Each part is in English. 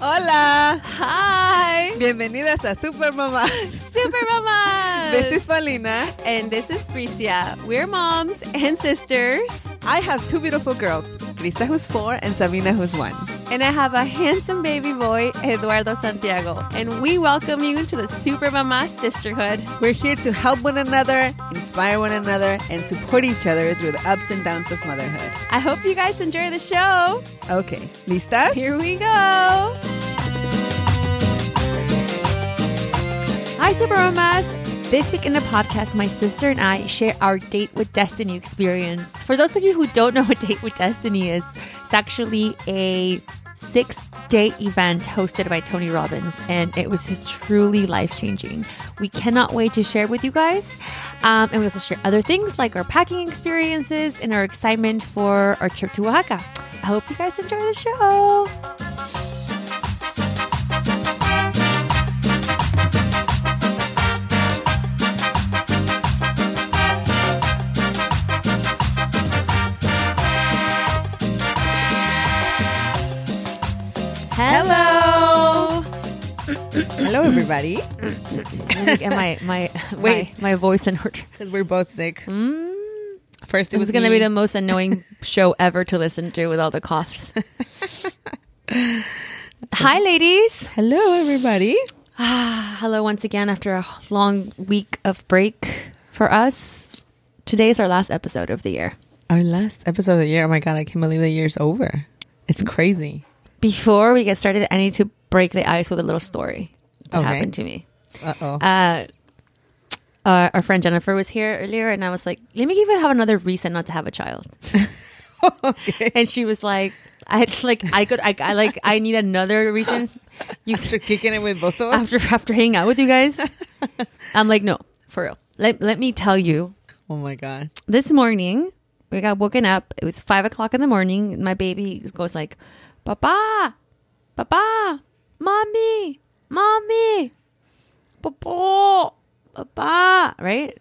Hola. Hi. Bienvenidas a Supermamas. Supermamas. This is Paulina. And this is Prisia. We're moms and sisters. I have two beautiful girls, Krista, who's 4, and Sabina, who's 1. And I have a handsome baby boy, Eduardo Santiago. And we welcome you to the Supermama Sisterhood. We're here to help one another, inspire one another, and support each other through the ups and downs of motherhood. I hope you guys enjoy the show. Okay, ¿listas? Here we go. Hi, Supermamas. This week in the podcast, my sister and I share our Date with Destiny experience. For those of you who don't know what Date with Destiny is, it's actually a 6-day event hosted by Tony Robbins, and it was truly life-changing. We cannot wait to share with you guys. And we also share other things like our packing experiences and our excitement for our trip to Oaxaca. I hope you guys enjoy the show. Hello. Hello, everybody. my voice in order. Because we're both sick. First, this is going to be the most annoying show ever to listen to with all the coughs. Hi, ladies. Hello, everybody. Hello once again after a long week of break for us. Today is our last episode of the year. Our last episode of the year. Oh, my God. I can't believe the year's over. It's crazy. Before we get started, I need to break the ice with a little story that happened to me. Uh-oh. Our friend Jennifer was here earlier, and I was like, let me have another reason not to have a child. Okay. And she was like, I need another reason. After kicking it with both of us? After hanging out with you guys. I'm like, no, for real. Let me tell you. Oh, my God. This morning, we got woken up. It was 5 o'clock in the morning. My baby goes like, Papa, Papa, Mommy, Mommy, Papa, Papa, right?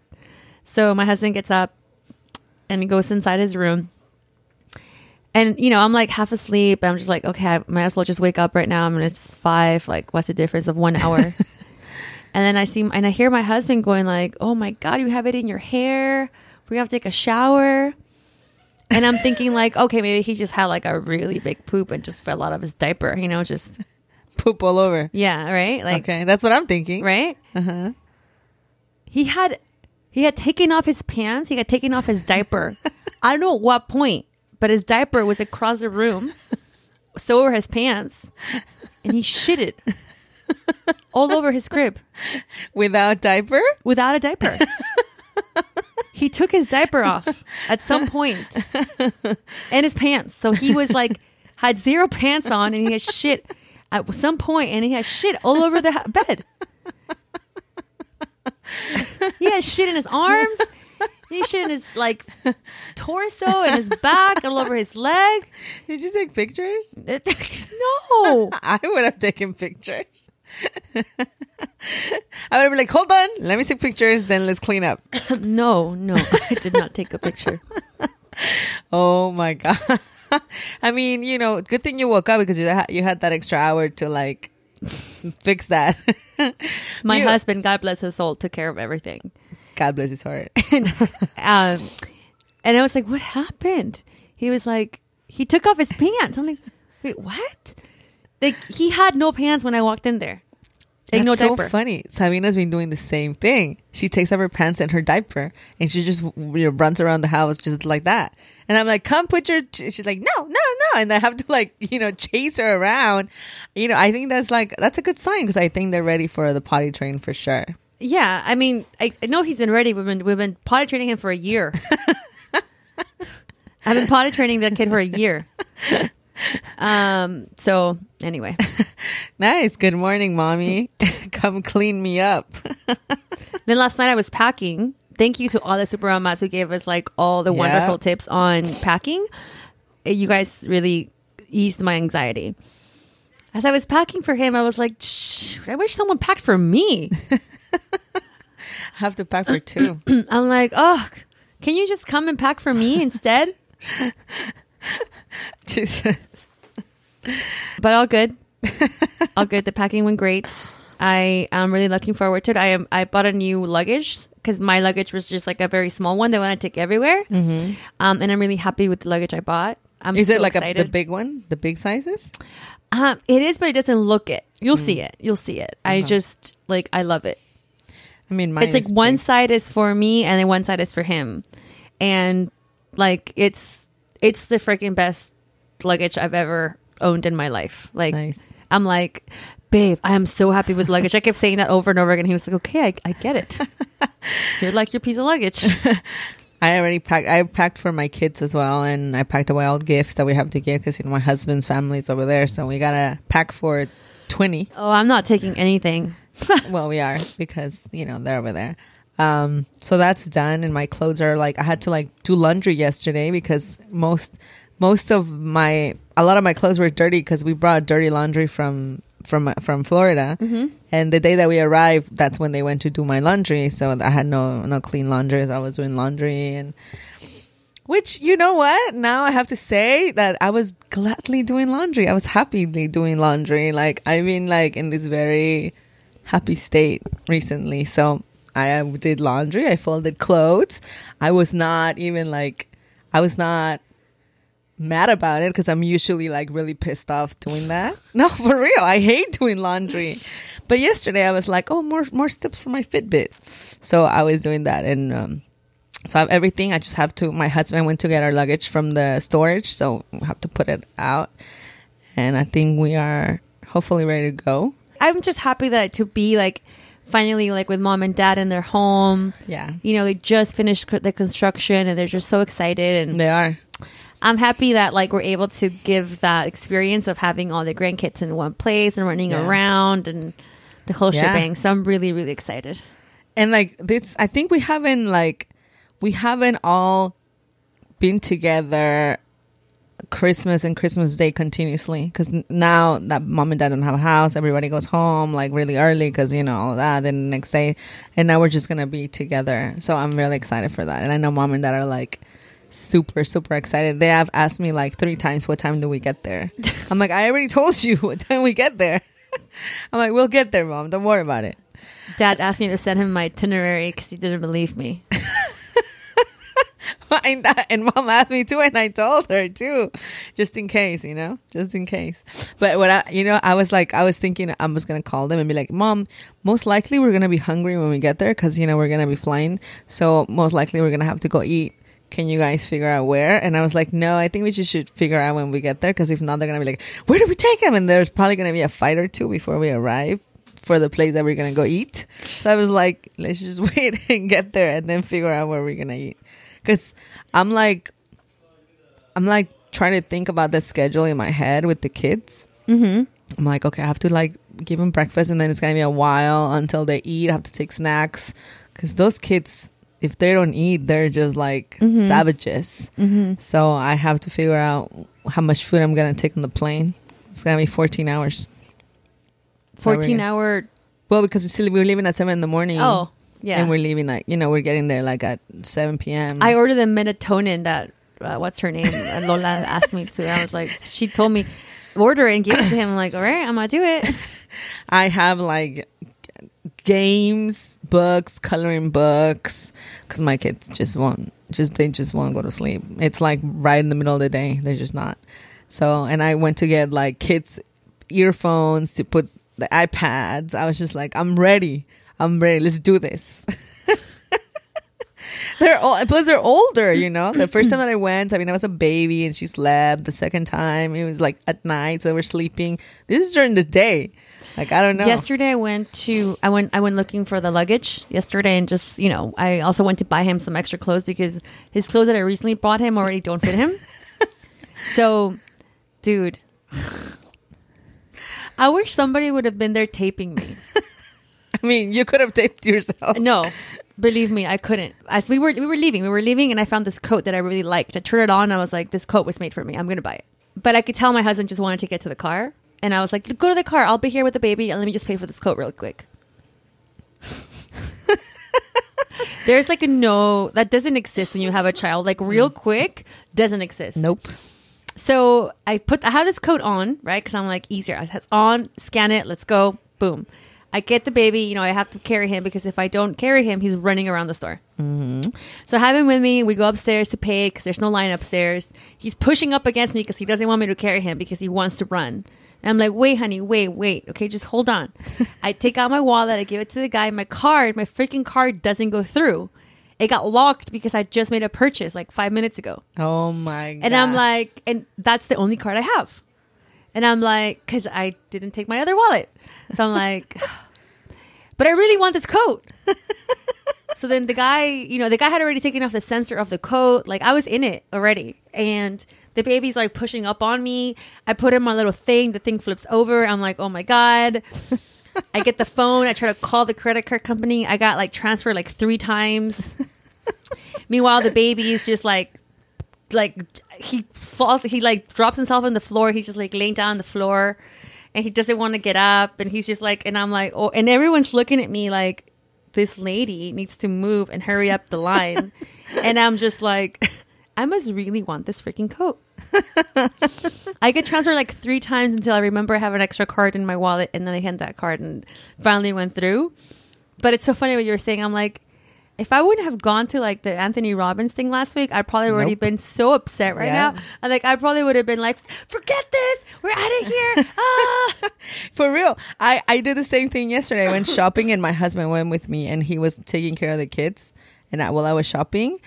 So my husband gets up and he goes inside his room. And, you know, I'm like half asleep. I'm just like, okay, I might as well just wake up right now. I mean, it's 5. Like, what's the difference of 1 hour? And then I hear my husband going like, oh, my God, you have it in your hair. We're going to have to take a shower. And I'm thinking like, okay, maybe he just had like a really big poop and just fell out of his diaper, you know, just poop all over. Yeah, right? Like, okay, that's what I'm thinking. Right? Uh-huh. He had taken off his pants. He had taken off his diaper. I don't know at what point, but his diaper was across the room. So were his pants. And he shitted all over his crib. Without diaper? Without a diaper. He took his diaper off at some point and his pants. So he was like, had zero pants on and he had shit at some point and he had shit all over the bed. He had shit in his arms. He had shit in his like torso and his back, all over his leg. Did you take pictures? No. I would have taken pictures. I would have been like, hold on, let me take pictures, then let's clean up. No, I did not take a picture. Oh my God. I mean, you know, good thing you woke up because you had that extra hour to like fix that. My husband, God bless his soul, took care of everything. God bless his heart. And I was like, what happened? He was like, he took off his pants. I'm like, wait, what? Like, he had no pants when I walked in there. Like, no diaper. That's so funny. Sabina's been doing the same thing. She takes off her pants and her diaper, and she just runs around the house just like that. And I'm like, come put your... She's like, no. And I have to like, you know, chase her around. You know, I think that's a good sign because I think they're ready for the potty train for sure. Yeah. I mean, I know he's been ready. We've been potty training him for a year. I've been potty training that kid for a year. So anyway. Nice. Good morning, Mommy. Come clean me up. Then last night I was packing. Thank you to all the Supermamas who gave us like all the wonderful tips on packing. You guys really eased my anxiety. As I was packing for him, I was like, I wish someone packed for me. I have to pack for two. I'm like, oh, can you just come and pack for me instead? Jesus. But all good. All good. The packing went great. I am really looking forward to it. I bought a new luggage because my luggage was just like a very small one that I want to take everywhere. Mm-hmm. And I'm really happy with the luggage I bought. Is it so excited. The big one? The big sizes? It is, but it doesn't look it. You'll see it. Mm-hmm. I love it. I mean, mine is one side is for me and then one side is for him. And like, it's the freaking best luggage I've ever owned in my life. Like, nice. I'm like, babe, I am so happy with luggage. I kept saying that over and over again. He was like, okay, I get it. You're like your piece of luggage. I already packed. I packed for my kids as well. And I packed away all gifts that we have to give because, my husband's family's over there. So we got to pack for 20. Oh, I'm not taking anything. Well, we are because, they're over there. So that's done. And my clothes are I had to do laundry yesterday because a lot of my clothes were dirty because we brought dirty laundry from Florida. Mm-hmm. And the day that we arrived, that's when they went to do my laundry. So I had no clean laundry. I was doing laundry, and which, you know what? Now I have to say that I was gladly doing laundry. I was happily doing laundry. In this very happy state recently. So I did laundry. I folded clothes. I was not even I was not mad about it because I'm usually really pissed off doing that. No, for real, I hate doing laundry. But yesterday I was like, oh, more steps for my Fitbit. So I was doing that, and so I have everything. I just have to. My husband went to get our luggage from the storage, so we have to put it out. And I think we are hopefully ready to go. I'm just happy that to be finally with mom and dad in their home. Yeah, they just finished the construction and they're just so excited, and they are. I'm happy that we're able to give that experience of having all the grandkids in one place and running around and the whole shebang. So I'm really, really excited. And this, I think we haven't all been together Christmas and Christmas Day continuously, because now that mom and dad don't have a house, everybody goes home really early because all that. Then the next day, and now we're just gonna be together. So I'm really excited for that, and I know mom and dad are super, super excited. They have asked me 3 times, what time do we get there? I'm I already told you what time we get there. I'm we'll get there, mom. Don't worry about it. Dad asked me to send him my itinerary because he didn't believe me. And mom asked me too, and I told her too, just in case, just in case. But what I was I was thinking I was going to call them and be like, mom, most likely we're going to be hungry when we get there because, we're going to be flying. So most likely we're going to have to go eat. Can you guys figure out where? And I was like, no, I think we just should figure out when we get there, because if not, they're going to be like, where did we take them? And there's probably going to be a fight or two before we arrive for the place that we're going to go eat. So I was like, let's just wait and get there and then figure out where we're going to eat. Because I'm trying to think about the schedule in my head with the kids. Mm-hmm. I'm like, okay, I have to give them breakfast, and then it's going to be a while until they eat. I have to take snacks because those kids, if they don't eat, they're just savages. Mm-hmm. So I have to figure out how much food I'm going to take on the plane. It's going to be 14 hours. 14 hour? Well, because we're leaving at 7 in the morning. Oh, yeah. And we're leaving we're getting there at 7 p.m. I ordered the melatonin that, what's her name? Lola asked me to. I was she told me, order it and give it to him. I'm all right, I'm going to do it. I have games, books, coloring books, because my kids just won't go to sleep. It's right in the middle of the day, they're just not. So, and I went to get kids earphones to put the iPads. I was just I'm ready, let's do this. Plus they're older, The first time that I went, Sabina was a baby and she slept. The second time it was at night, so we're sleeping. This is during the day. I don't know. Yesterday I went looking for the luggage yesterday, and just, I also went to buy him some extra clothes because his clothes that I recently bought him already don't fit him. So, dude, I wish somebody would have been there taping me. I mean, you could have taped yourself. No. Believe me, I couldn't. As we were leaving, and I found this coat that I really liked. I turned it on, and I was like, this coat was made for me. I'm going to buy it. But I could tell my husband just wanted to get to the car. And I was like, go to the car. I'll be here with the baby, and let me just pay for this coat real quick. There's that doesn't exist when you have a child. Real quick doesn't exist. Nope. So I have this coat on, right? Because I'm like, easier. It's on, scan it, let's go, boom. I get the baby, you know, I have to carry him because if I don't carry him, he's running around the store. Mm-hmm. So I have him with me. We go upstairs to pay because there's no line upstairs. He's pushing up against me because he doesn't want me to carry him because he wants to run. And I'm like, wait, honey, wait. Okay, just hold on. I take out my wallet. I give it to the guy. My card, my freaking card doesn't go through. It got locked because I just made a purchase like 5 minutes ago. Oh, my God. And I'm like, and that's the only card I have. And I'm like, because I didn't take my other wallet. So I'm like, but I really want this coat. So then the guy had already taken off the sensor of the coat. Like, I was in it already. And the baby's like pushing up on me. I put in my little thing. The thing flips over. I'm like, oh, my God. I get the phone. I try to call the credit card company. I got like transferred like 3 times. Meanwhile, the baby is just like he falls. He like drops himself on the floor. He's just like laying down on the floor and he doesn't want to get up. And he's just like, and I'm like, oh, and everyone's looking at me like this lady needs to move and hurry up the line. And I'm just like, I must really want this freaking coat. I get transferred like 3 times until I remember I have an extra card in my wallet, and then I hand that card and finally went through. But it's so funny what you were saying. I'm like, if I wouldn't have gone to like the Anthony Robbins thing last week, I'd probably already been so upset right now. And like, I probably would have been like, forget this, we're out of here. Ah. For real. I did the same thing yesterday. I went shopping and my husband went with me and he was taking care of the kids and while I was shopping.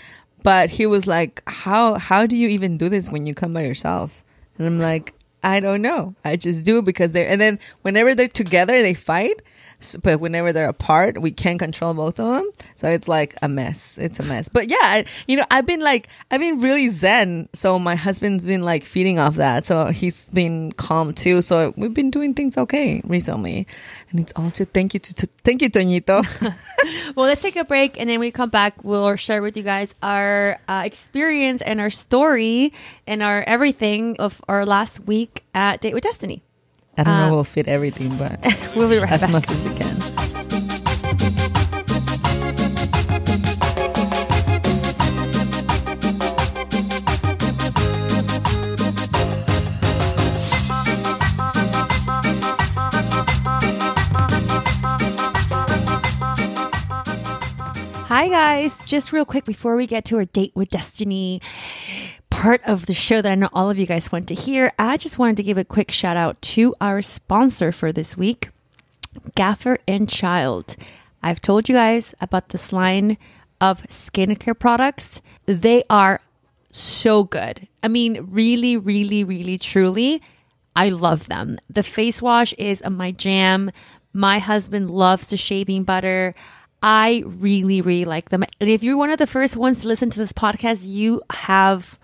But he was like, how do you even do this when you come by yourself? And I'm like, I don't know. I just do because they're... And then whenever they're together, they fight. So, but whenever they're apart, we can't control both of them. So it's like a mess. It's a mess. But yeah, I've been really zen. So my husband's been like feeding off that. So he's been calm too. So we've been doing things okay recently. And it's also thank you, Toñito. Well, let's take a break. And then we come back. We'll share with you guys our experience and our story and our everything of our last week at Date with Destiny. I don't know if we'll fit everything, but we'll be right back. As much as we can. Hi, guys. Just real quick before we get to our Date with Destiny part of the show that I know all of you guys want to hear, I just wanted to give a quick shout out to our sponsor for this week, Gaffer and Child. I've told you guys about this line of skincare products. They are so good. I mean, really, really, really, truly, I love them. The face wash is my jam. My husband loves the shaving butter. I really, really like them. And if you're one of the first ones to listen to this podcast, you have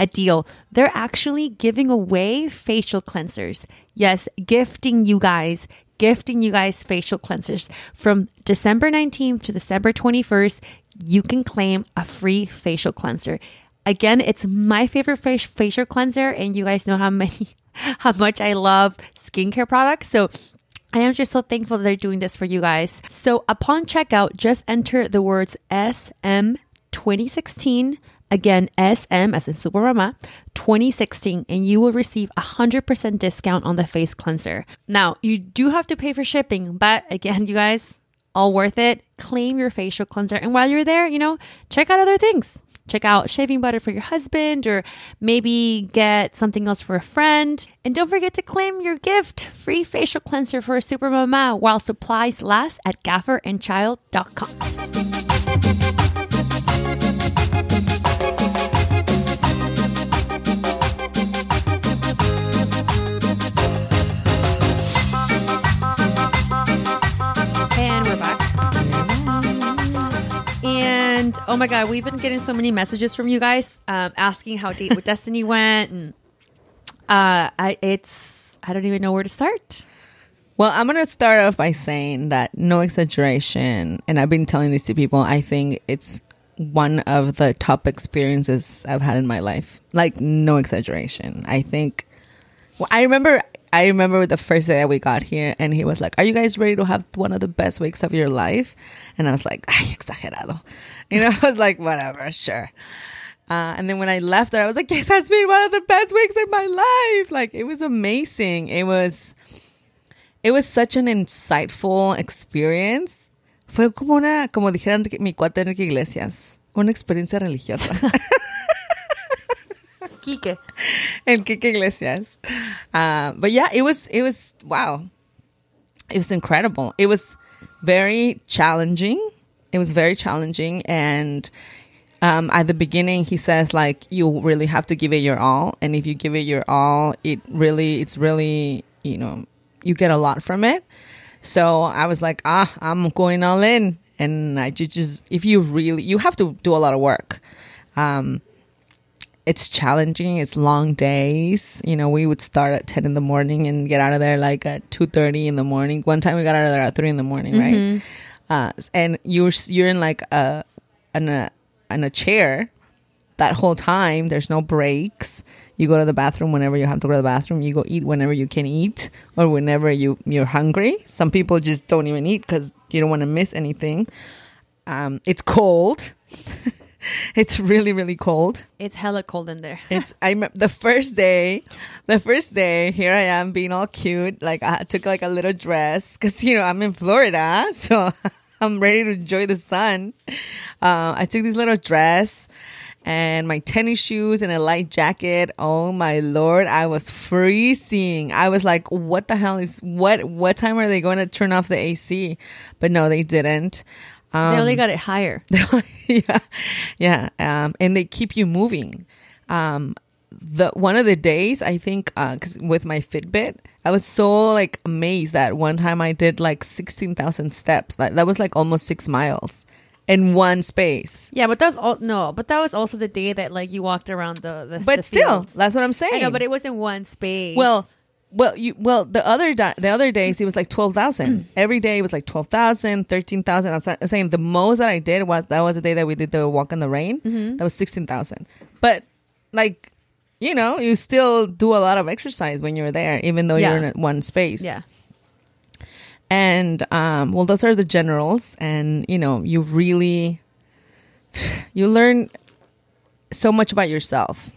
a deal. They're actually giving away facial cleansers. Yes, gifting you guys facial cleansers. From December 19th to December 21st, you can claim a free facial cleanser. Again, it's my favorite facial cleanser, and you guys know how much I love skincare products. So I am just so thankful that they're doing this for you guys. So upon checkout, just enter the words SM2016. Again, SM, as in Supermama, 2016, and you will receive 100% discount on the face cleanser. Now, you do have to pay for shipping, but again, you guys, all worth it. Claim your facial cleanser. And while you're there, check out other things. Check out shaving butter for your husband, or maybe get something else for a friend. And don't forget to claim your gift, free facial cleanser for a Supermama while supplies last at gafferandchild.com. And oh my God, we've been getting so many messages from you guys asking how Date with Destiny went. And, I don't even know where to start. Well, I'm going to start off by saying that no exaggeration. And I've been telling this to people. I think it's one of the top experiences I've had in my life. Like, no exaggeration. I think, well, I remember the first day that we got here and he was like, are you guys ready to have one of the best weeks of your life? And I was like, ay, exagerado. I was like, whatever, sure. And then when I left there, I was like, this has been one of the best weeks in my life. Like, it was amazing. It was such an insightful experience. Fue como una, como dijera mi cuate Enrique Iglesias, una experiencia religiosa. Kike. And Kike Iglesias. But yeah, it was, wow. It was incredible. It was very challenging. And at the beginning, he says, like, you really have to give it your all. And if you give it your all, it's really, you know, you get a lot from it. So I was like, I'm going all in. And I just, if you really, you have to do a lot of work. It's challenging. It's long days. You know, we would start at 10 in the morning and get out of there like at 2:30 in the morning. One time we got out of there at 3 in the morning, mm-hmm. right? And you're in like a chair that whole time. There's no breaks. You go to the bathroom whenever you have to go to the bathroom. You go eat whenever you can eat or whenever you're hungry. Some people just don't even eat because you don't want to miss anything. It's cold. It's really, really cold. It's hella cold in there. The first day, here I am being all cute. Like, I took like a little dress because, you know, I'm in Florida, so I'm ready to enjoy the sun. I took this little dress and my tennis shoes and a light jacket. Oh my Lord, I was freezing. I was like, what the hell is, what time are they going to turn off the AC? But no, they didn't. They only got it higher. Yeah. And they keep you moving. One of the days, I think, cause with my Fitbit, I was so like amazed that one time I did like 16,000 steps. That was like almost 6 miles in one space. Yeah, but that was also the day that like you walked around the field. Still, that's what I'm saying. I know, but it was in one space. Well, the other days it was like 12,000. Every day it was like 12,000, 13,000. I'm saying the most that I did was the day that we did the walk in the rain. Mm-hmm. That was 16,000. But like, you know, you still do a lot of exercise when you're there, even though you're in one space. Yeah. And well, those are the generals, and you know, you really learn so much about yourself.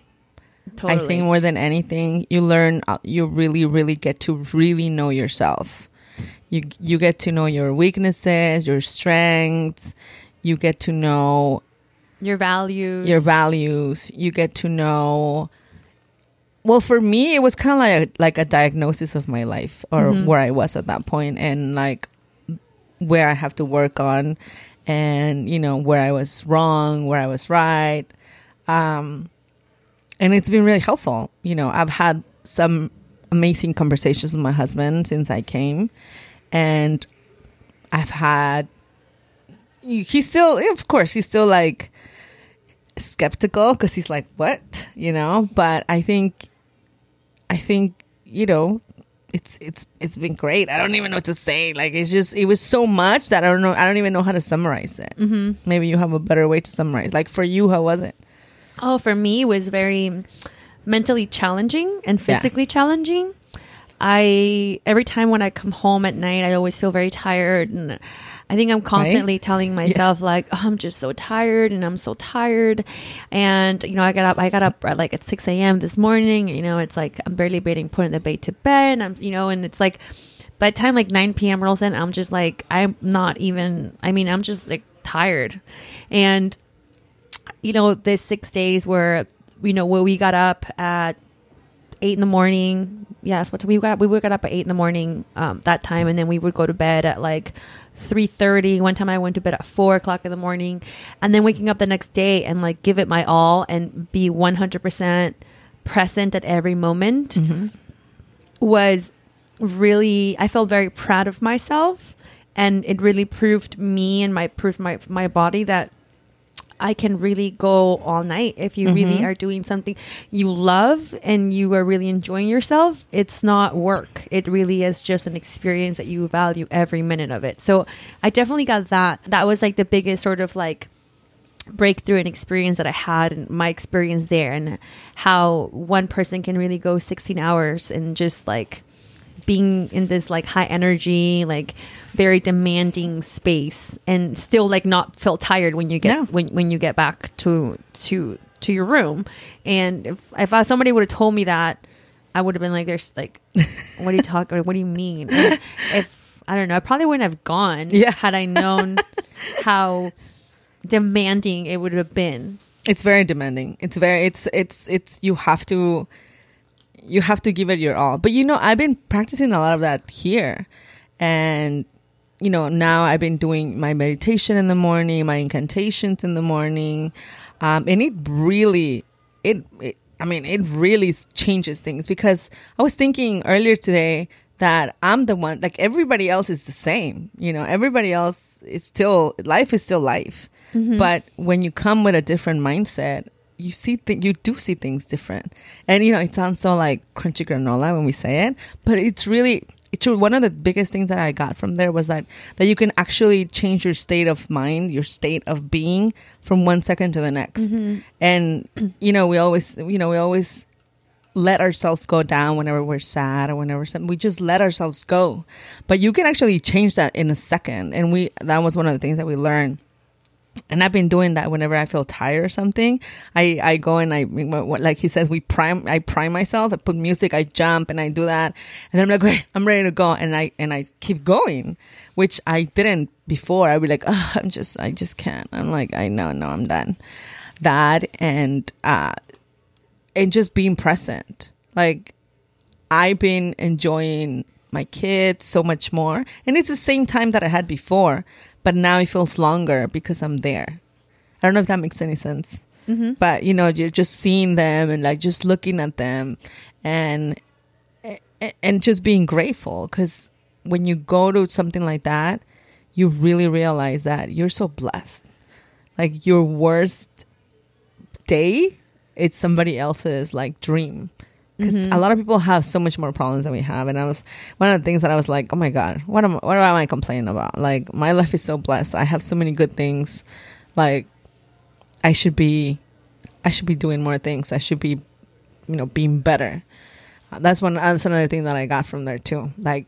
Totally. I think more than anything, you learn, you really, really get to really know yourself. You get to know your weaknesses, your strengths. You get to know your values. You get to know. Well, for me, it was kind of like a diagnosis of my life, or mm-hmm. where I was at that point, and like where I have to work on, and you know, where I was wrong, where I was right. And it's been really helpful. You know, I've had some amazing conversations with my husband since I came. And I've had... He's still like skeptical because he's like, what? You know, but I think, you know, it's been great. I don't even know what to say. Like, it's just, it was so much that I don't even know how to summarize it. Mm-hmm. Maybe you have a better way to summarize. Like, for you, how was it? Oh, for me, it was very mentally challenging and physically challenging. Every time when I come home at night, I always feel very tired. And I think I'm constantly telling myself like, oh, I'm just so tired and I'm so tired. And, you know, I got up at, like, at 6 a.m. this morning. You know, it's like I'm barely putting the baby to bed. And I'm, you know, and it's like by the time like 9 p.m. rolls in, I'm just like, I'm just like tired. And you know, the 6 days where, you know, where we got up at 8 a.m. Yes, what we got up at 8 a.m. That time, and then we would go to bed at like 3:30. One time I went to bed at 4 a.m, and then waking up the next day and like give it my all and be 100% present at every moment mm-hmm. was really. I felt very proud of myself, and it really proved me and my body that I can really go all night if you mm-hmm. really are doing something you love and you are really enjoying yourself. It's not work. It really is just an experience that you value every minute of it. So I definitely got that. That was like the biggest sort of like breakthrough and experience that I had, and my experience there, and how one person can really go 16 hours and just like being in this like high energy, like very demanding space, and still like not feel tired when you get back to to your room. And if somebody would have told me that, I would have been like, "There's like, what are you talking? What do you mean?" And if I don't know, I probably wouldn't have gone. Yeah. Had I known how demanding it would have been. It's very demanding. It's very. It's. You have to give it your all. But you know, I've been practicing a lot of that here, and you know, now I've been doing my meditation in the morning, my incantations in the morning, and it really, it really changes things, because I was thinking earlier today that I'm the one, like everybody else is the same, you know, everybody else is still, life is still life. Mm-hmm. But when you come with a different mindset, you see you do see things different. And, you know, it sounds so like crunchy granola when we say it, but it's really, it's true. One of the biggest things that I got from there was that you can actually change your state of mind, your state of being from one second to the next. Mm-hmm. And, you know, we always let ourselves go down whenever we're sad or whenever something, we just let ourselves go. But you can actually change that in a second. And that was one of the things that we learned. And I've been doing that whenever I feel tired or something. I go and I, like he says, I prime myself. I put music, I jump and I do that. And then I'm like, okay, I'm ready to go. And I keep going, which I didn't before. I'd be like, oh, I just can't. I'm like, I know, I'm done. That and just being present. Like, I've been enjoying my kids so much more. And it's the same time that I had before. But now it feels longer because I'm there. I don't know if that makes any sense. Mm-hmm. But, you know, you're just seeing them and like just looking at them and just being grateful. Because when you go to something like that, you really realize that you're so blessed. Like your worst day, it's somebody else's like dream. Because mm-hmm. a lot of people have so much more problems than we have. And one of the things that I was like, oh my God, what am I complaining about? Like, my life is so blessed. I have so many good things. Like, I should be doing more things. I should be, you know, being better. That's another thing that I got from there too. Like,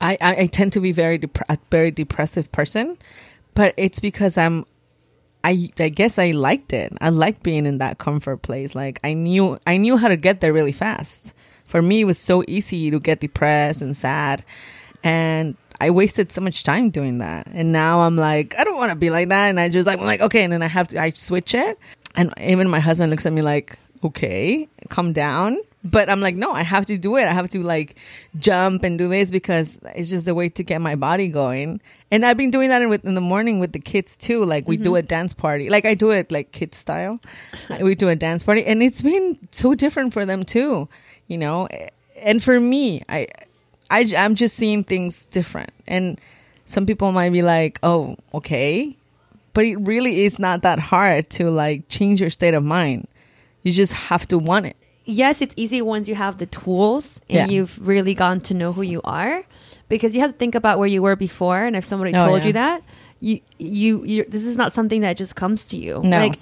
I tend to be a very depressive person, but it's because I guess I liked it. I liked being in that comfort place. Like, I knew how to get there really fast. For me, it was so easy to get depressed and sad. And I wasted so much time doing that. And now I'm like, I don't want to be like that. And I'm like, okay. And then I switch it. And even my husband looks at me like, okay, calm down. But I'm like, no, I have to do it. I have to like jump and do this because it's just a way to get my body going. And I've been doing that in the morning with the kids too. Like we mm-hmm. do a dance party. Like I do it like kids style. We do a dance party and it's been so different for them too, you know. And for me, I'm just seeing things different. And some people might be like, oh, okay. But it really is not that hard to like change your state of mind. You just have to want it. Yes, it's easy once you have the tools and you've really gotten to know who you are, because you have to think about where you were before. And if somebody told you that, you this is not something that just comes to you. No. Like,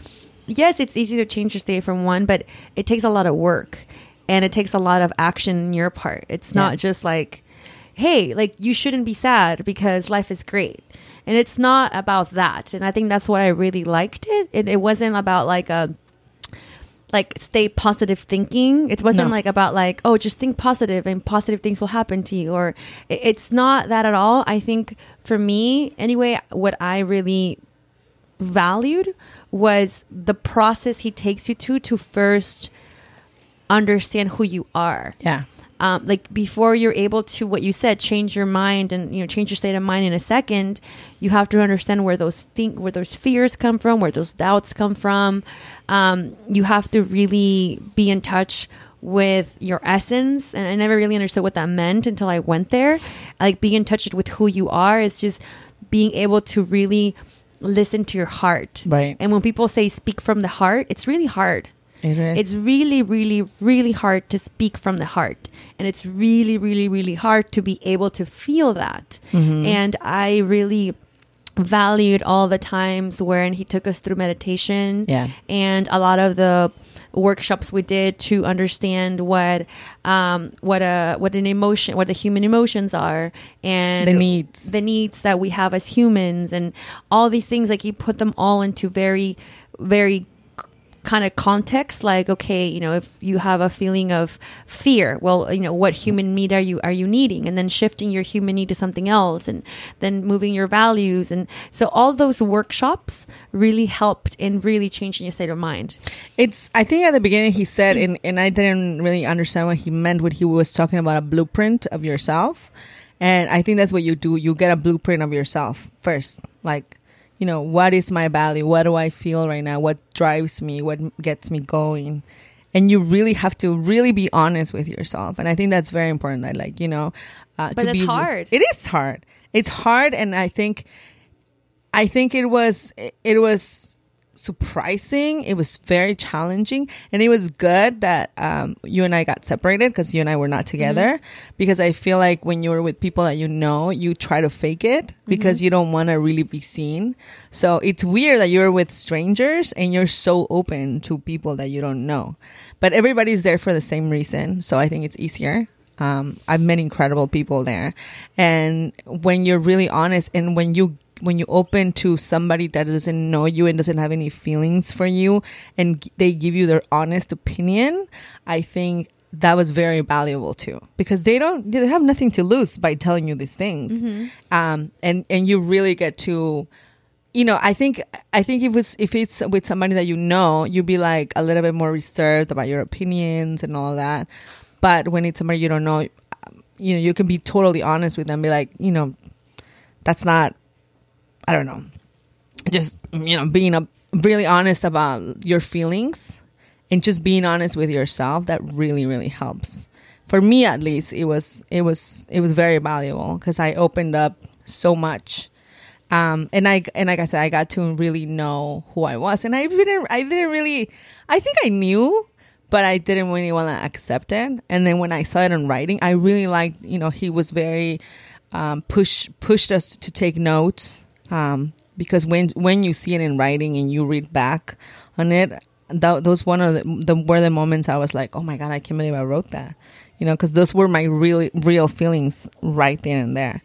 yes, it's easy to change your state from one, but it takes a lot of work and it takes a lot of action on your part. It's not just like, hey, like you shouldn't be sad because life is great. And it's not about that. And I think that's what I really liked it. It wasn't about like a... like stay positive thinking. It wasn't like about like, oh, just think positive and positive things will happen to you. Or it's not that at all. I think for me anyway, what I really valued was the process he takes you to first understand who you are. Yeah. Like before you're able to, what you said, change your mind and, you know, change your state of mind in a second, you have to understand where those fears come from, where those doubts come from. You have to really be in touch with your essence. And I never really understood what that meant until I went there. Like being in touch with who you are is just being able to really listen to your heart. Right. And when people say speak from the heart, it's really hard. It is. It's really, really, really hard to speak from the heart. And it's really, really, really hard to be able to feel that. Mm-hmm. And I really valued all the times wherein he took us through meditation and a lot of the workshops we did to understand what the human emotions are and the needs that we have as humans and all these things. Like he put them all into very, very kind of context, like, okay, you know, if you have a feeling of fear, well, you know, what human need are you needing? And then shifting your human need to something else, and then moving your values. And so all those workshops really helped in really changing your state of mind. It's, I think at the beginning he said, and I didn't really understand what he meant when he was talking about a blueprint of yourself. And I think that's what you do. You get a blueprint of yourself first. Like, you know, what is my value? What do I feel right now? What drives me? What gets me going? And you really have to really be honest with yourself. And I think that's very important. That, like, you know, but it's hard. It is hard. It's hard. And I think it was surprising. It was very challenging. And it was good that you and I got separated, because you and I were not together. Mm-hmm. Because I feel like when you're with people that you know, you try to fake it because you don't want to really be seen. So it's weird that you're with strangers and you're so open to people that you don't know. But everybody's there for the same reason. So I think it's easier. I've met incredible people there. And when you're really honest, and when you open to somebody that doesn't know you and doesn't have any feelings for you, and they give you their honest opinion, I think that was very valuable too, because they have nothing to lose by telling you these things. Mm-hmm. And you really get to, you know, I think if it's with somebody that you know, you'd be like a little bit more reserved about your opinions and all of that. But when it's somebody you don't know, you know, you can be totally honest with them, be like, you know, that's not, I don't know, just, you know, being really honest about your feelings and just being honest with yourself. That really, really helps. For me, at least, it was very valuable, because I opened up so much. And like I said, I got to really know who I was, and I didn't really, I think I knew, but I didn't really want to accept it. And then when I saw it in writing, I really liked, you know, he was very, pushed us to take notes. Because when you see it in writing and you read back on it, those one of the moments I was like, oh my God, I can't believe I wrote that, you know, because those were my really real feelings right then and there,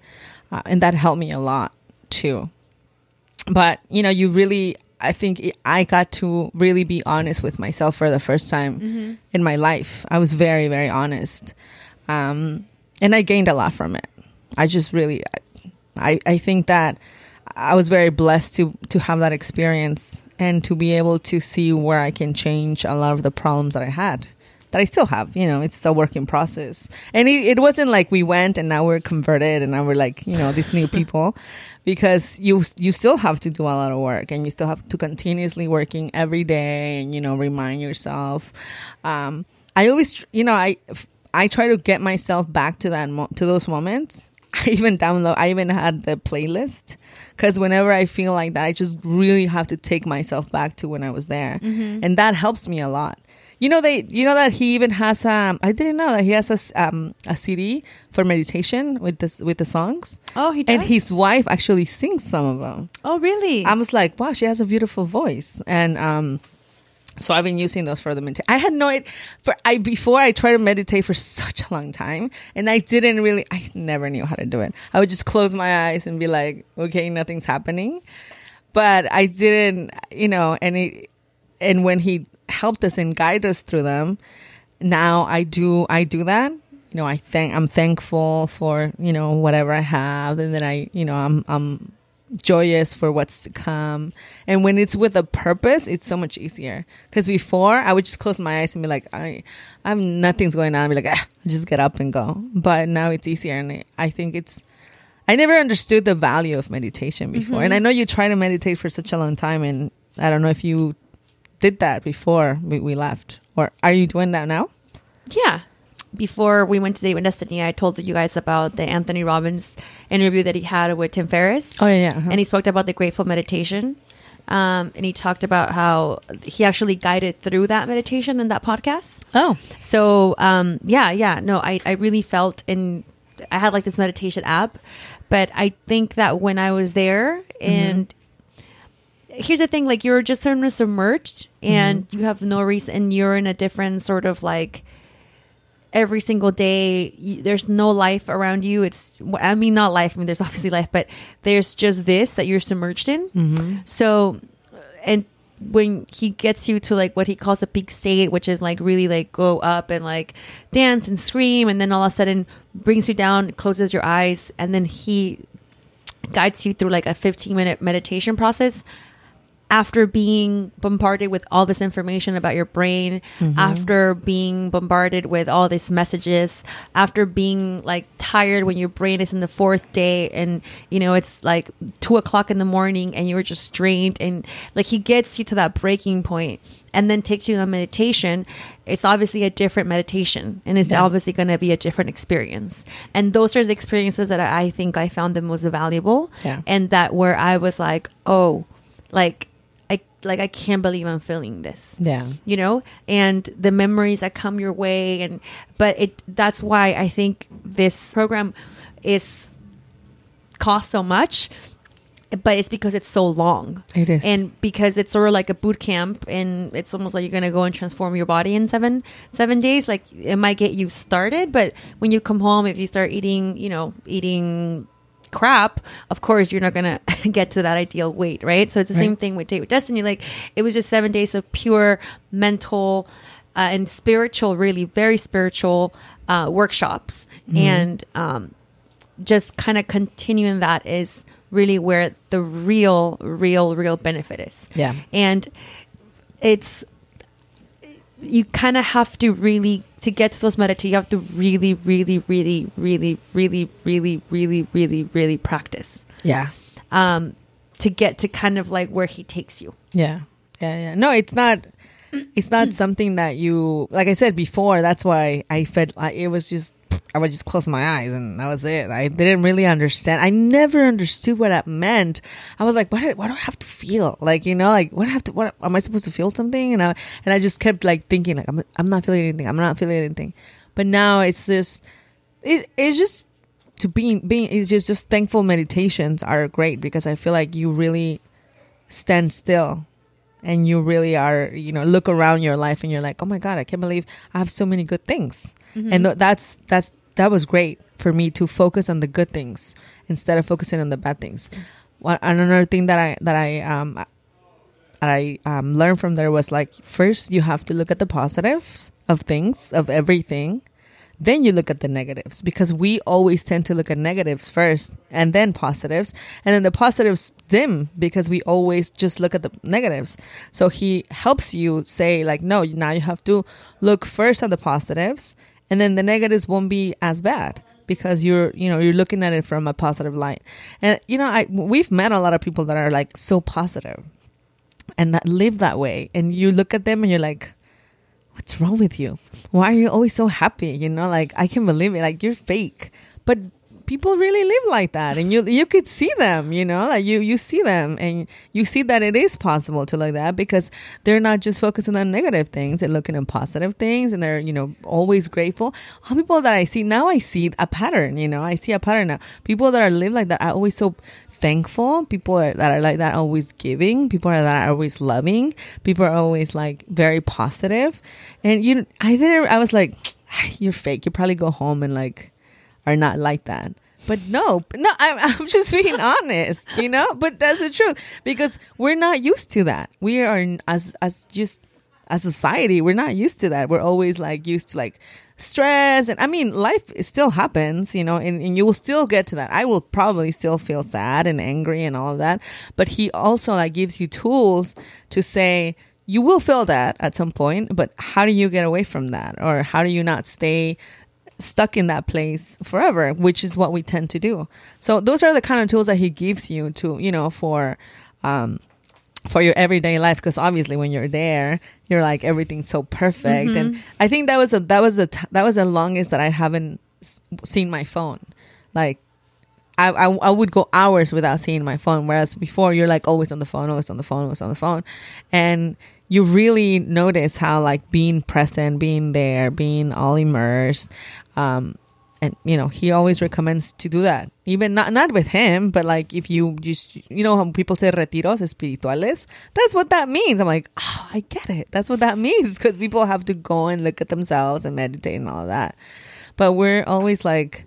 and that helped me a lot too. But you know, you really, I think I got to really be honest with myself for the first time in my life. I was very, very honest, and I gained a lot from it. I just really, I think that I was very blessed to have that experience and to be able to see where I can change a lot of the problems that I had, that I still have. You know, it's a work in process. And it wasn't like we went and now we're converted and now we're like, you know, these new people, because you still have to do a lot of work, and you still have to continuously working every day and, you know, remind yourself. I always, you know, I try to get myself back to that, to those moments. I even had the playlist, because whenever I feel like that, I just really have to take myself back to when I was there. Mm-hmm. And that helps me a lot. You know, that he even has, I didn't know that he has a CD for meditation with the songs. Oh, he does? And his wife actually sings some of them. Oh, really? I was like, wow, she has a beautiful voice. And, so I've been using those for the meditation. I had no idea. Before I tried to meditate for such a long time, and I never knew how to do it. I would just close my eyes and be like, okay, nothing's happening. But I didn't, you know, and when he helped us and guided us through them, now I do that. You know, I'm thankful for, you know, whatever I have, and then I'm joyous for what's to come. And when it's with a purpose, it's so much easier, because before I would just close my eyes and be like, I'm nothing's going on. I'd be like, just get up and go. But now it's easier, and I think I never understood the value of meditation before. Mm-hmm. And I know you try to meditate for such a long time, and I don't know if you did that before we left, or are you doing that now? Yeah. Before we went to Date with Destiny, I told you guys about the Anthony Robbins interview that he had with Tim Ferriss. Oh, yeah. Uh-huh. And he spoke about the grateful meditation. And he talked about how he actually guided through that meditation in that podcast. Oh. So, yeah. No, I really felt I had like this meditation app. But I think that when I was there, and here's the thing, like, you're just sort of submerged, and you have no reason, and you're in a different sort of like... Every single day, there's no life around you. There's obviously life, but there's just this that you're submerged in. Mm-hmm. So, and when he gets you to like what he calls a peak state, which is like really like go up and like dance and scream, and then all of a sudden brings you down, closes your eyes, and then he guides you through like a 15-minute meditation process after being bombarded with all this information about your brain, mm-hmm. after being bombarded with all these messages, after being like tired when your brain is in the fourth day and you know it's like 2:00 in the morning and you're just drained, and like he gets you to that breaking point and then takes you on meditation. It's obviously a different meditation and it's obviously going to be a different experience. And those are the experiences that I think I found the most valuable, and that where I was like, oh, like I can't believe I'm feeling this. Yeah. You know, and the memories that come your way, and but it that's why I think this program is costs so much, but it's because it's so long. It is. And because it's sort of like a boot camp, and it's almost like you're going to go and transform your body in seven days. Like it might get you started, but when you come home, if you start eating crap, of course you're not gonna get to that ideal weight, right? So it's the same thing with Date with Destiny. Like it was just 7 days of pure mental and spiritual, really very spiritual workshops, and just kind of continuing that is really where the real benefit is. Yeah, and it's you kind of have to really, to get to those meditations, you have to really practice. Yeah. To get to kind of like where he takes you. Yeah. Yeah. Yeah. No, it's not something that you, like I said before, that's why I felt like it was just, I would just close my eyes and that was it. I didn't really understand. I never understood what that meant. I was like, what do I have to feel? Like, you know, like what am I supposed to feel something? And I just kept like thinking like, I'm not feeling anything. I'm not feeling anything. But now it's just, it's just to being, it's just thankful meditations are great because I feel like you really stand still. And you really are, you know, look around your life and you're like, oh my God, I can't believe I have so many good things. Mm-hmm. And that was great for me to focus on the good things instead of focusing on the bad things. Another thing that I learned from there was like, first you have to look at the positives of things, of everything. Then you look at the negatives, because we always tend to look at negatives first and then positives. And then the positives dim because we always just look at the negatives. So he helps you say like, no, now you have to look first at the positives, and then the negatives won't be as bad because you're looking at it from a positive light. And, you know, we've met a lot of people that are like so positive and that live that way. And you look at them and you're like, what's wrong with you? Why are you always so happy? You know, like, I can't believe it. Like, you're fake. But people really live like that. And you could see them, you know, like you see them and you see that it is possible to look that, because they're not just focusing on negative things and looking at positive things. And they're, you know, always grateful. All people that I see now, I see a pattern, you know, I see a pattern now. People that are live like that are always so thankful. People that are like that are always giving. People that are always loving. People are always like very positive. And I was like, you're fake. You probably go home and like are not like that. But no, I'm just being honest, you know. But that's the truth, because we're not used to that. We are as society, we're not used to that. We're always like used to like stress, and I mean life still happens, you know, and you will still get to that. I will probably still feel sad and angry and all of that, but he also like gives you tools to say you will feel that at some point, but how do you get away from that, or how do you not stay stuck in that place forever, which is what we tend to do. So those are the kind of tools that he gives you to, you know, for your everyday life, because obviously when you're there, you're like everything's so perfect. Mm-hmm. And I think that was the longest that I haven't seen my phone. Like I would go hours without seeing my phone, whereas before you're like always on the phone, and you really notice how like being present, being there, being all immersed. And, you know, he always recommends to do that. Even not with him, but like if you just, you know, how people say retiros espirituales, that's what that means. I'm like, oh, I get it. That's what that means, because people have to go and look at themselves and meditate and all that. But we're always like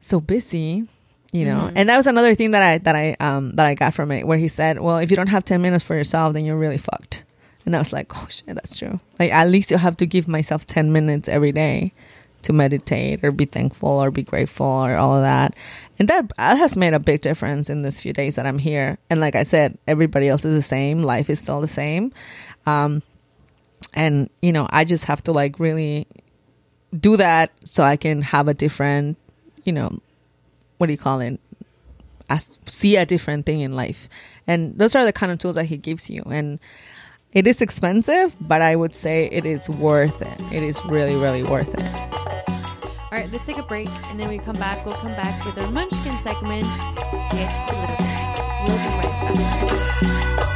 so busy you know. Mm-hmm. And that was another thing that I got from it, where he said, well, if you don't have 10 minutes for yourself, then you're really fucked. And I was like, oh shit, that's true. Like, at least you have to give myself 10 minutes every day to meditate or be thankful or be grateful or all of that. And that has made a big difference in this few days that I'm here. And like I said, everybody else is the same. Life is still the same. And, you know, I just have to like really do that so I can have a different, you know, what do you call it? See a different thing in life. And those are the kind of tools that he gives you. And it is expensive, but I would say it is worth it. It is really, really worth it. All right, let's take a break, and then we come back. We'll come back with our Munchkin segment. Yes, we'll be right back.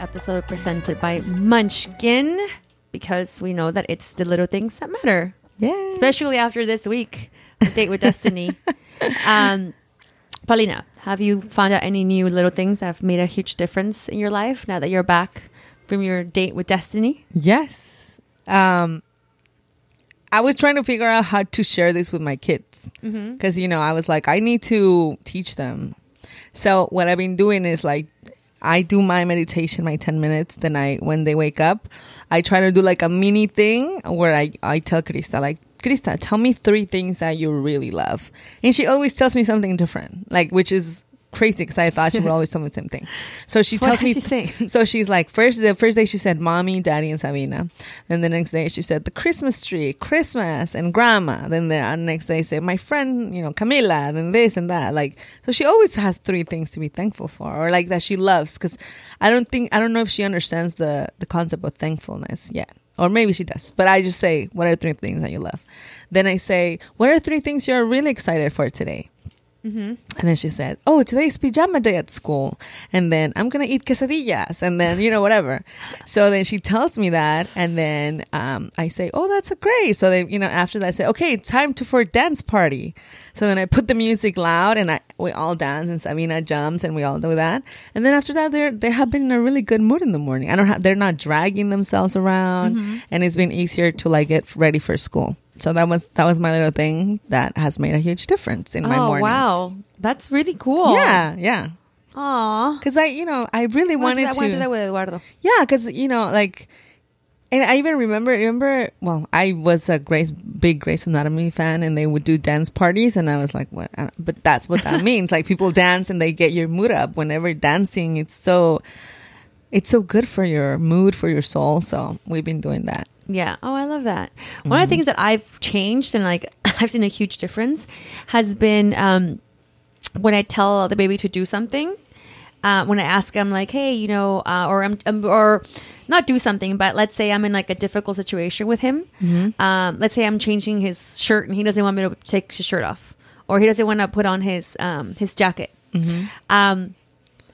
Episode presented by Munchkin, because we know that it's the little things that matter. Yeah, especially after this week, Date with Destiny. Paulina, have you found out any new little things that have made a huge difference in your life now that you're back from your Date with Destiny? Yes. I was trying to figure out how to share this with my kids, because you know, I was like, I need to teach them. So what I've been doing is like, I do my meditation, my 10 minutes, then when they wake up, I try to do like a mini thing where I tell Krista, like, Krista, tell me 3 things that you really love. And she always tells me something different, like, which is crazy, because I thought she would always tell me the same thing. So she tells me, so she's like, the first day she said, Mommy, Daddy, and Sabina. And the next day she said, the Christmas tree, Christmas, and Grandma. Then the next day she said, my friend, you know, Camila, and this and that. Like, so she always has 3 things to be thankful for, or like that she loves, because I don't know if she understands the concept of thankfulness yet. Or maybe she does. But I just say, what are 3 things that you love? Then I say, what are 3 things you're really excited for today? Mm-hmm. And then she said, oh, today's pajama day at school, and then I'm gonna eat quesadillas, and then, you know, whatever. So then she tells me that, and then I say, oh, that's great. So then, you know, after that I say, okay, time for a dance party. So then I put the music loud, and we all dance, and Sabina jumps, and we all do that. And then after that, they have been in a really good mood in the morning. They're not dragging themselves around, and it's been easier to like get ready for school. So that was my little thing that has made a huge difference in my mornings. Oh, wow. That's really cool. Yeah, yeah. Aw. Because I really wanted to do that with Eduardo. Yeah, because, you know, like, and I even remember, well, I was a big Grey's Anatomy fan, and they would do dance parties, and I was like, what? But that's what that means. Like, people dance and they get your mood up. Whenever dancing, it's so good for your mood, for your soul. So we've been doing that. Yeah. Oh, I love that. One of the things that I've changed, and like I've seen a huge difference, has been when I tell the baby to do something. When I ask them, like, hey, you know, or not do something, but let's say I'm in like a difficult situation with him. Mm-hmm. Let's say I'm changing his shirt, and he doesn't want me to take his shirt off, or he doesn't want to put on his jacket. Mm-hmm.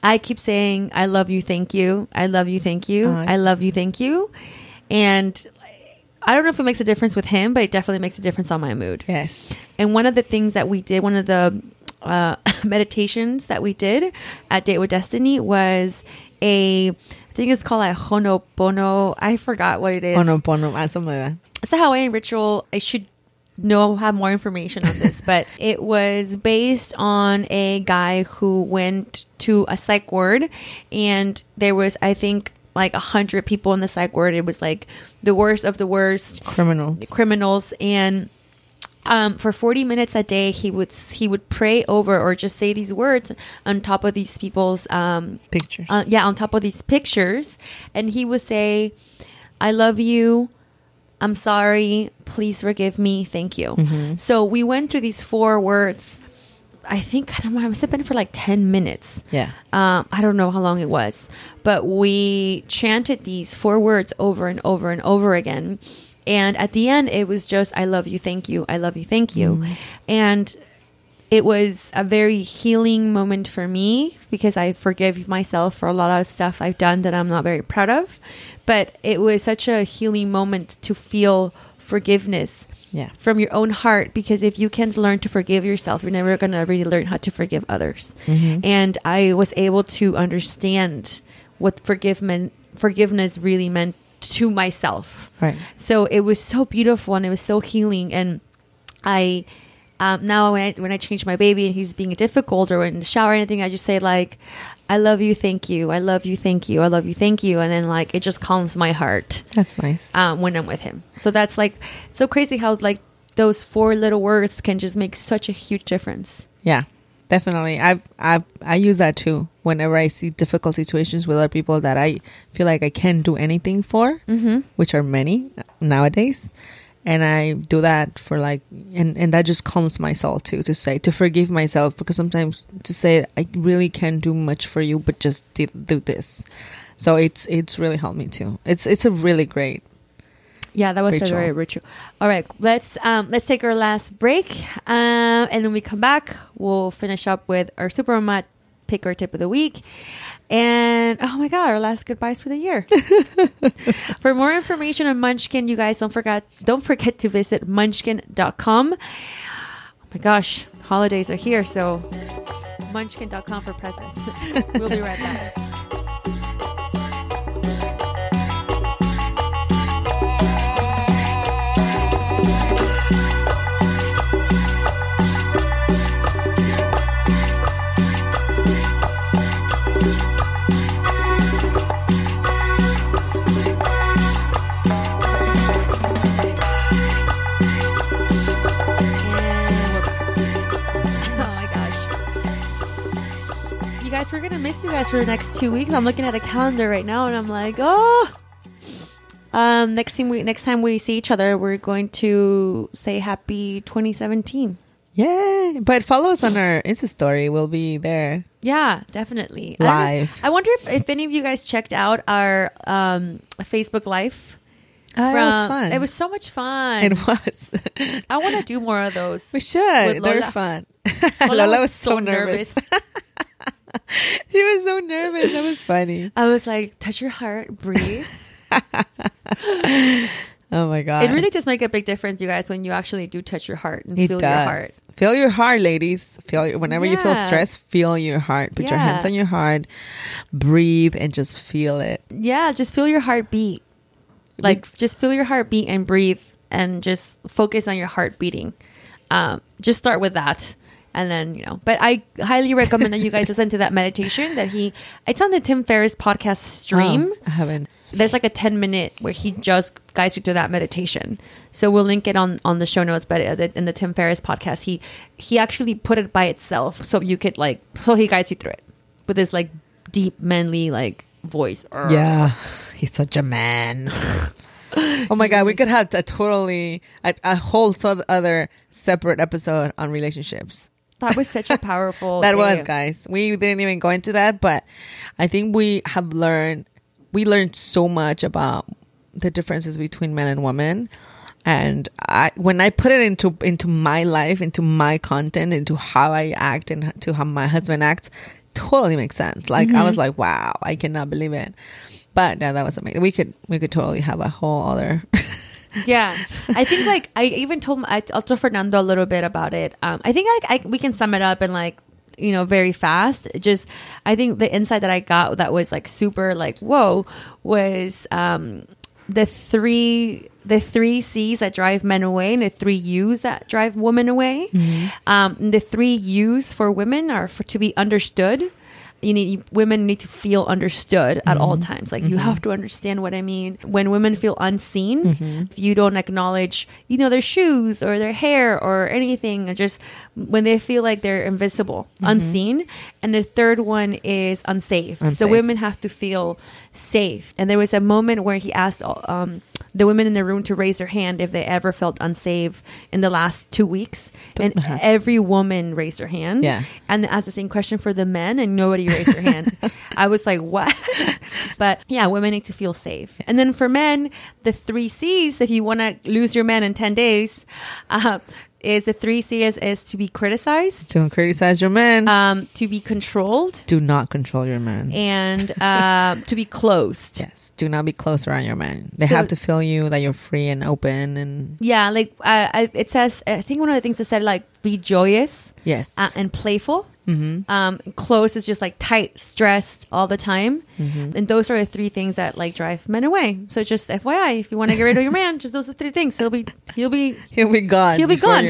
I keep saying, I love you, thank you. I love you, thank you. I love you, thank you. And I don't know if it makes a difference with him, but it definitely makes a difference on my mood. Yes. And one of the things that we did, one of the meditations that we did at Date with Destiny was I think it's called a Honopono. I forgot what it is. Honopono, something like that. It's a Hawaiian ritual. I should have more information on this, but it was based on a guy who went to a psych ward, and there was, I think, like 100 people in the psych ward. It was like the worst of the worst criminals. And for 40 minutes a day, he would pray over, or just say these words on top of these people's pictures. On top of these pictures, and he would say, "I love you. I'm sorry. Please forgive me. Thank you." Mm-hmm. So we went through these 4 words. I think, I don't know, I must have been for like 10 minutes. Yeah. I don't know how long it was, but we chanted these 4 words over and over and over again. And at the end, it was just, I love you, thank you, I love you, thank you. Mm-hmm. And it was a very healing moment for me because I forgive myself for a lot of stuff I've done that I'm not very proud of. But it was such a healing moment to feel forgiveness from your own heart, because if you can't learn to forgive yourself, you're never going to really learn how to forgive others. Mm-hmm. And I was able to understand what forgiveness really meant to myself. Right. So it was so beautiful and it was so healing. And I... now when I change my baby and he's being difficult or in the shower or anything, I just say like, I love you, thank you, I love you, thank you, I love you, thank you. And then like, it just calms my heart. That's nice. When I'm with him. So that's like, it's so crazy how like those four little words can just make such a huge difference. Yeah, definitely. I use that too. Whenever I see difficult situations with other people that I feel like I can't do anything for, mm-hmm. which are many nowadays. And I do that for like, and that just calms my soul too, to forgive myself, because sometimes to say, I really can't do much for you, but just do this. So it's really helped me too. It's a really great ritual. A very ritual. All right, let's take our last break. And when we come back, we'll finish up with our Supermama pick or tip of the week. And oh my god, our last goodbyes for the year. For more information on Munchkin, you guys don't forget to visit munchkin.com. oh my gosh, holidays are here, so munchkin.com for presents. We'll be right back. We're gonna miss you guys for the next 2 weeks. I'm looking at a calendar right now and I'm like, next time we see each other, we're going to say happy 2017. Yay! But follow us on our Insta story. We'll be there. Yeah, definitely. Live. I wonder if any of you guys checked out our Facebook Live. It was fun. It was so much fun. It was. I want to do more of those. We should. They're fun. Lola was so nervous. She was so nervous. That was funny. I was like, touch your heart, breathe. Oh my god, it really does make a big difference, you guys, when you actually do touch your heart and feel your heart, ladies. Whenever you feel stressed, feel your heart. Put your hands on your heart, breathe, and just feel it. Yeah, just feel your heartbeat. Just feel your heartbeat and breathe, and just focus on your heart beating. Just start with that. And then, but I highly recommend that you guys listen to that meditation it's on the Tim Ferriss podcast stream. Oh, I haven't. There's like a 10-minute where he just guides you through that meditation. So we'll link it on the show notes, but in the Tim Ferriss podcast, he actually put it by itself. So you could so he guides you through it with this like deep manly like voice. Yeah. He's such a man. Oh my god, we could have a whole other separate episode on relationships. That was such a powerful that day. Was guys, we didn't even go into that, but I think we learned so much about the differences between men and women. And when I put it into my life, into my content, into how I act and to how my husband acts, totally makes sense. I was like, wow, I cannot believe it. But no, that was amazing. We could totally have a whole other yeah. I think I told Fernando a little bit about it. I think we can sum it up in very fast. Just I think the insight that I got that was like super like whoa was the three C's that drive men away and the three U's that drive women away. Mm-hmm. The three U's for women are to be understood. Women need to feel understood at all times. You have to understand what I mean. When women feel unseen, if you don't acknowledge, their shoes or their hair or anything, just when they feel like they're invisible, unseen. And the third one is unsafe. So women have to feel safe. And there was a moment where he asked the women in the room to raise their hand if they ever felt unsafe in the last 2 weeks. And every woman raised her hand. Yeah. And asked the same question for the men, and nobody raised their hand. I was like, what? But yeah, women need to feel safe. And then for men, the 3 C's, if you want to lose your man in 10 days, is the 3 C's is to be criticized. Don't criticize your man. To be controlled. Do not control your man. And to be closed. Yes. Do not be close around your man. They have to feel you, that you're free and open. And yeah, like it says, I think one of the things it said, like, be joyous. Yes. And playful. Mm-hmm. Close is just like tight, stressed all the time. Mm-hmm. And those are the three things that like drive men away. So just FYI, if you want to get rid of your man, just those are three things. He'll be gone. He'll be gone before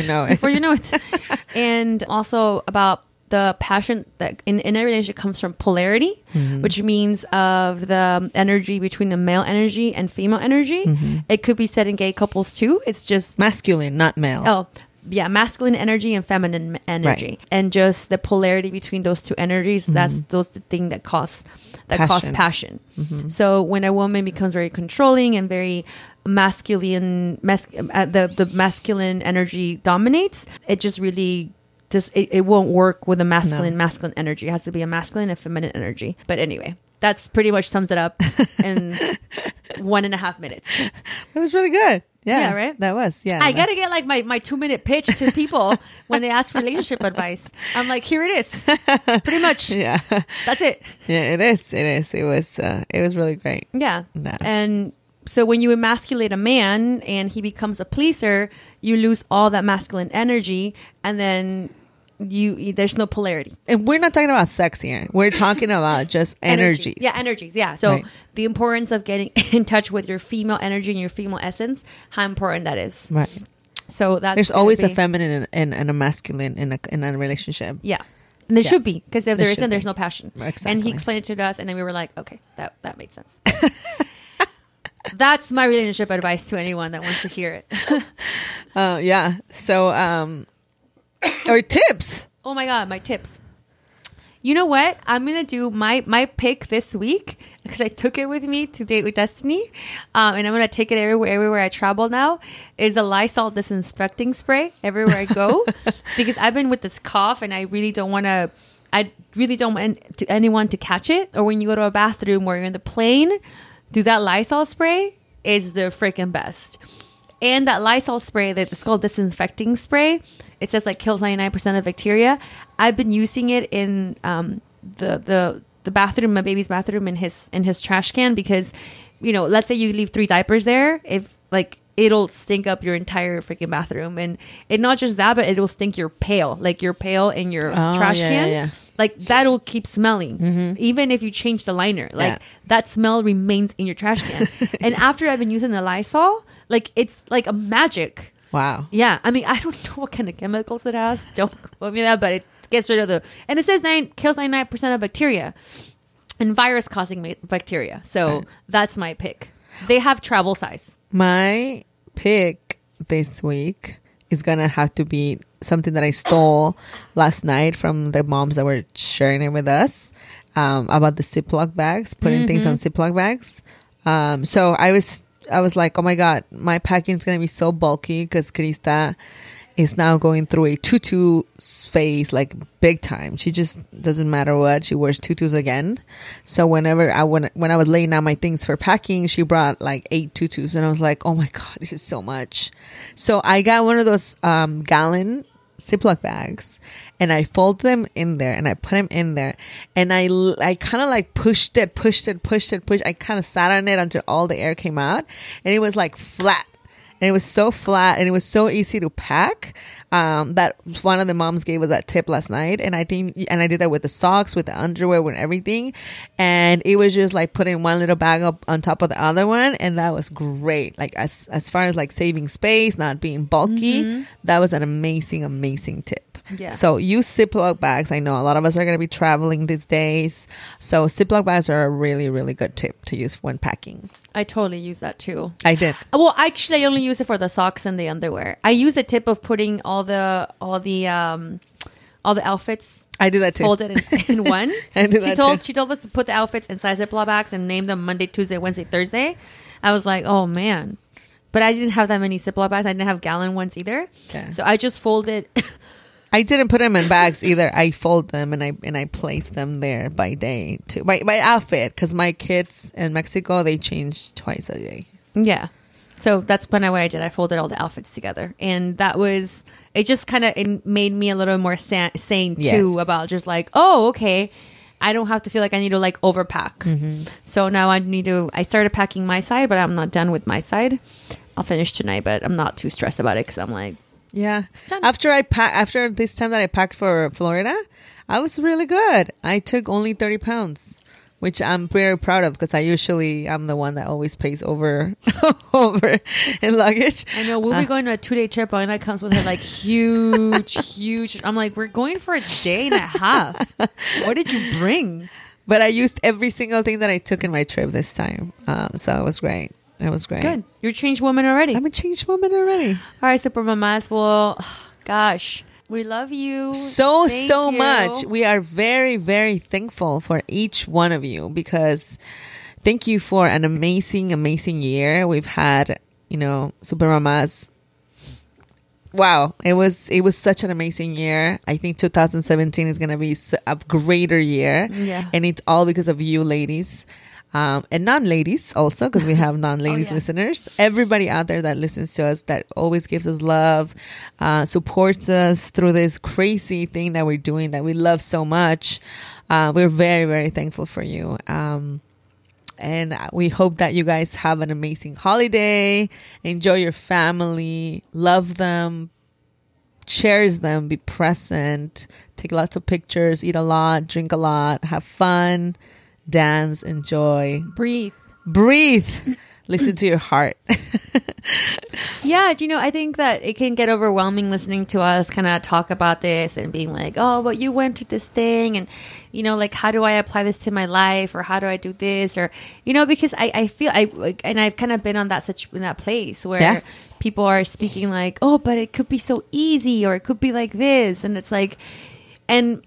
you know it. And also about the passion that in a relationship comes from polarity, mm-hmm. which means of the energy between the male energy and female energy. Mm-hmm. It could be said in gay couples too. It's just masculine, not male. Oh. Yeah, masculine energy and feminine energy, right. And just the polarity between those two energies. Mm-hmm. That's the thing that causes passion. Mm-hmm. So when a woman becomes very controlling and very masculine, the masculine energy dominates. It just really it won't work with a masculine energy. It has to be a masculine and feminine energy. But anyway. That's pretty much sums it up in 1.5 minutes. It was really good. Yeah, right? That was, yeah. I got to get like my 2-minute pitch to people when they ask for relationship advice. I'm like, here it is. Pretty much. Yeah. That's it. Yeah, it is. It is. It was really great. Yeah. No. And so when you emasculate a man and he becomes a pleaser, you lose all that masculine energy, and then there's no polarity. And we're not talking about sex here. We're talking about just energies. Yeah, energies. Yeah. So right. The importance of getting in touch with your female energy and your female essence, how important that is. Right. So that's there's always a feminine and a masculine in a relationship. Yeah. And there should be, because if there isn't, there's no passion. Exactly. And he explained it to us, and then we were like, okay, that made sense. That's my relationship advice to anyone that wants to hear it. Yeah. So or tips. Oh my god, my tips. You know what? I'm gonna do my pick this week, because I took it with me to Date with Destiny, and I'm gonna take it everywhere I travel now. Is a Lysol disinfecting spray everywhere I go, because I've been with this cough, and I really don't want anyone to catch it. Or when you go to a bathroom or you're in the plane, do that Lysol spray. It's the freaking best. And that Lysol spray, it's called disinfecting spray. It says like kills 99% of bacteria. I've been using it in the bathroom, my baby's bathroom, in his trash can, because, you know, let's say you leave 3 diapers there, if like it'll stink up your entire freaking bathroom, and not just that, but it'll stink your pail and your trash can. Yeah. Like that'll keep smelling, mm-hmm. even if you change the liner. Like that smell remains in your trash can. And after I've been using the Lysol, like it's like a magic. Wow. Yeah. I mean, I don't know what kind of chemicals it has. Don't quote me that, but it gets rid of and it says kills 99% of bacteria and virus-causing bacteria. So that's my pick. They have travel size. My pick this week is gonna have to be something that I stole last night from the moms that were sharing it with us, about the Ziploc bags, putting mm-hmm. things on Ziploc bags. So I was like, oh my god, my packing is gonna be so bulky, because Krista is now going through a tutu phase, like big time. She just doesn't matter what, she wears tutus again. So whenever when I was laying out my things for packing, she brought like 8 tutus, and I was like, oh my god, this is so much. So I got one of those gallon Ziploc bags, and I folded them in there, and I put them in there, and I kind of like pushed it. I kind of sat on it until all the air came out, and it was like flat. And it was so flat, and it was so easy to pack. That one of the moms gave us that tip last night. And I did that with the socks, with the underwear, with everything. And it was just like putting one little bag up on top of the other one. And that was great. Like as far as like saving space, not being bulky, mm-hmm. that was an amazing, amazing tip. Yeah. So use Ziploc bags. I know a lot of us are going to be traveling these days. So Ziploc bags are a really, really good tip to use when packing. I totally use that too. I did. Well, actually, I only use it for the socks and the underwear. I use the tip of putting all the outfits. I do that too. Folded in one. I do that too. She told us to put the outfits inside Ziploc bags and name them Monday, Tuesday, Wednesday, Thursday. I was like, oh man. But I didn't have that many Ziploc bags. I didn't have gallon ones either. Okay. So I just folded. I didn't put them in bags either. I fold them and I place them there by day too. My outfit, because my kids in Mexico, they change twice a day. Yeah. So that's kind of what I did. I folded all the outfits together, and that was it. Just kind of it made me a little more sane too, yes, about just like, oh, okay, I don't have to feel like I need to like overpack. Mm-hmm. So now I started packing my side, but I'm not done with my side. I'll finish tonight, but I'm not too stressed about it because I'm like, yeah. After this time that I packed for Florida, I was really good. I took only 30 pounds, which I'm very proud of because I'm the one that always pays over in luggage. I know. We'll be going to a 2-day trip, and that comes with a like huge. I'm like, we're going for a day and a half. What did you bring? But I used every single thing that I took in my trip this time. So it was great. It was great. Good. You're a changed woman already. I'm a changed woman already. All right, Supermamas. Well, gosh, we love you so much. We are very, very thankful for each one of you, because thank you for an amazing, amazing year. We've had, Supermamas. Wow, it was such an amazing year. I think 2017 is going to be a greater year. Yeah. And it's all because of you ladies. And non-ladies also, because we have non-ladies listeners. Everybody out there that listens to us, that always gives us love, supports us through this crazy thing that we're doing that we love so much. We're very, very thankful for you. And we hope that you guys have an amazing holiday. Enjoy your family. Love them. Cherish them. Be present. Take lots of pictures. Eat a lot. Drink a lot. Have fun. Dance, enjoy, breathe, listen to your heart. Yeah, I think that it can get overwhelming listening to us kind of talk about this and being like, oh, but you went to this thing, and like, how do I apply this to my life, or how do I do this, or because I feel I've kind of been on that place where people are speaking like, oh, but it could be so easy, or it could be like this, and it's like, and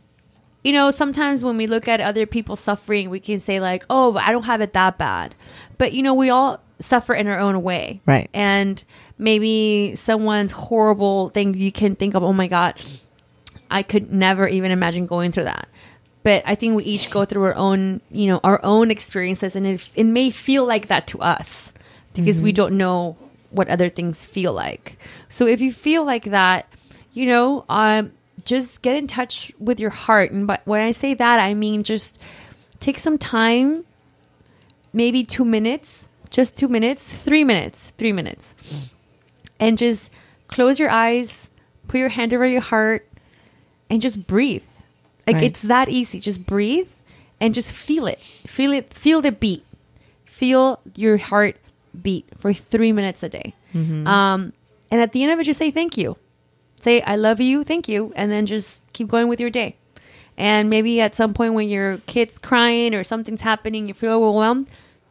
sometimes when we look at other people suffering, we can say like, oh, I don't have it that bad. But, we all suffer in our own way. Right. And maybe someone's horrible thing you can think of, oh, my God, I could never even imagine going through that. But I think we each go through our own, our own experiences. And it may feel like that to us because we don't know what other things feel like. So if you feel like that, just get in touch with your heart. And but when I say that, I mean just take some time, maybe 2 minutes, just 2 minutes, 3 minutes, 3 minutes. And just close your eyes, put your hand over your heart, and just breathe. Like, It's that easy. Just breathe and just feel it. Feel it. Feel the beat. Feel your heart beat for 3 minutes a day. Mm-hmm. And at the end of it, just say thank you. Say, I love you, thank you, and then just keep going with your day. And maybe at some point when your kid's crying or something's happening, you feel overwhelmed,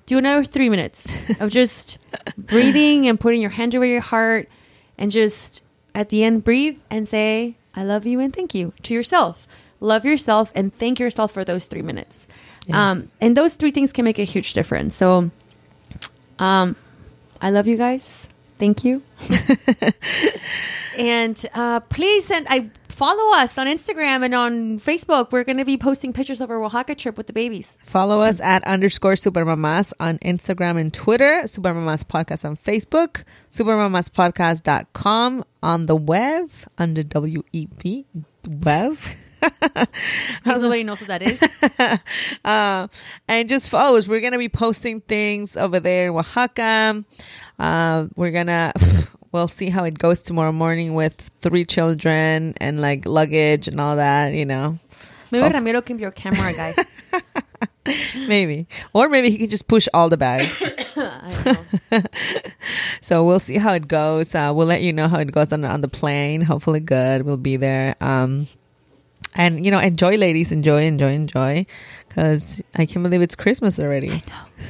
do another 3 minutes of just breathing and putting your hand over your heart, and just at the end breathe and say, I love you and thank you to yourself. Love yourself and thank yourself for those 3 minutes. Yes. And those three things can make a huge difference. So I love you guys. Thank you. And please follow us on Instagram and on Facebook. We're going to be posting pictures of our Oaxaca trip with the babies. Follow us at _Supermamas on Instagram and Twitter. Supermamas Podcast on Facebook. Supermamaspodcast.com on the web. Under WEB. Web. Nobody knows what that is. And just follow us. We're going to be posting things over there in Oaxaca. We'll see how it goes tomorrow morning with 3 children and like luggage and all that, Maybe Ramiro can be your camera guy. Maybe. Or maybe he can just push all the bags. I know. So we'll see how it goes. We'll let you know how it goes on the plane. Hopefully good. We'll be there. And, enjoy, ladies. Enjoy. Because I can't believe it's Christmas already. I know.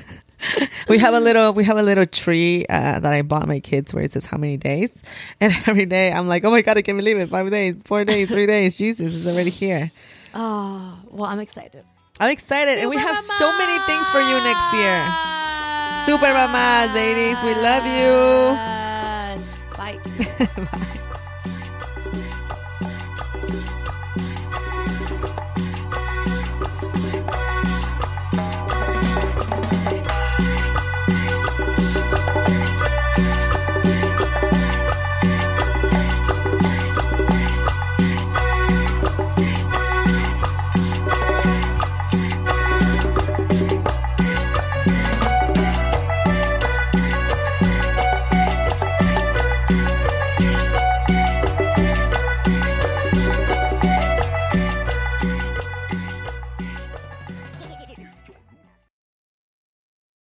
We have a little tree that I bought my kids where it says how many days, and every day I'm like, oh my God, I can't believe it. 5 days, 4 days, 3 days. Jesus is already here. Oh well, I'm excited. And we have so many things for you next year. Supermamas, ladies, we love you. Bye. Bye.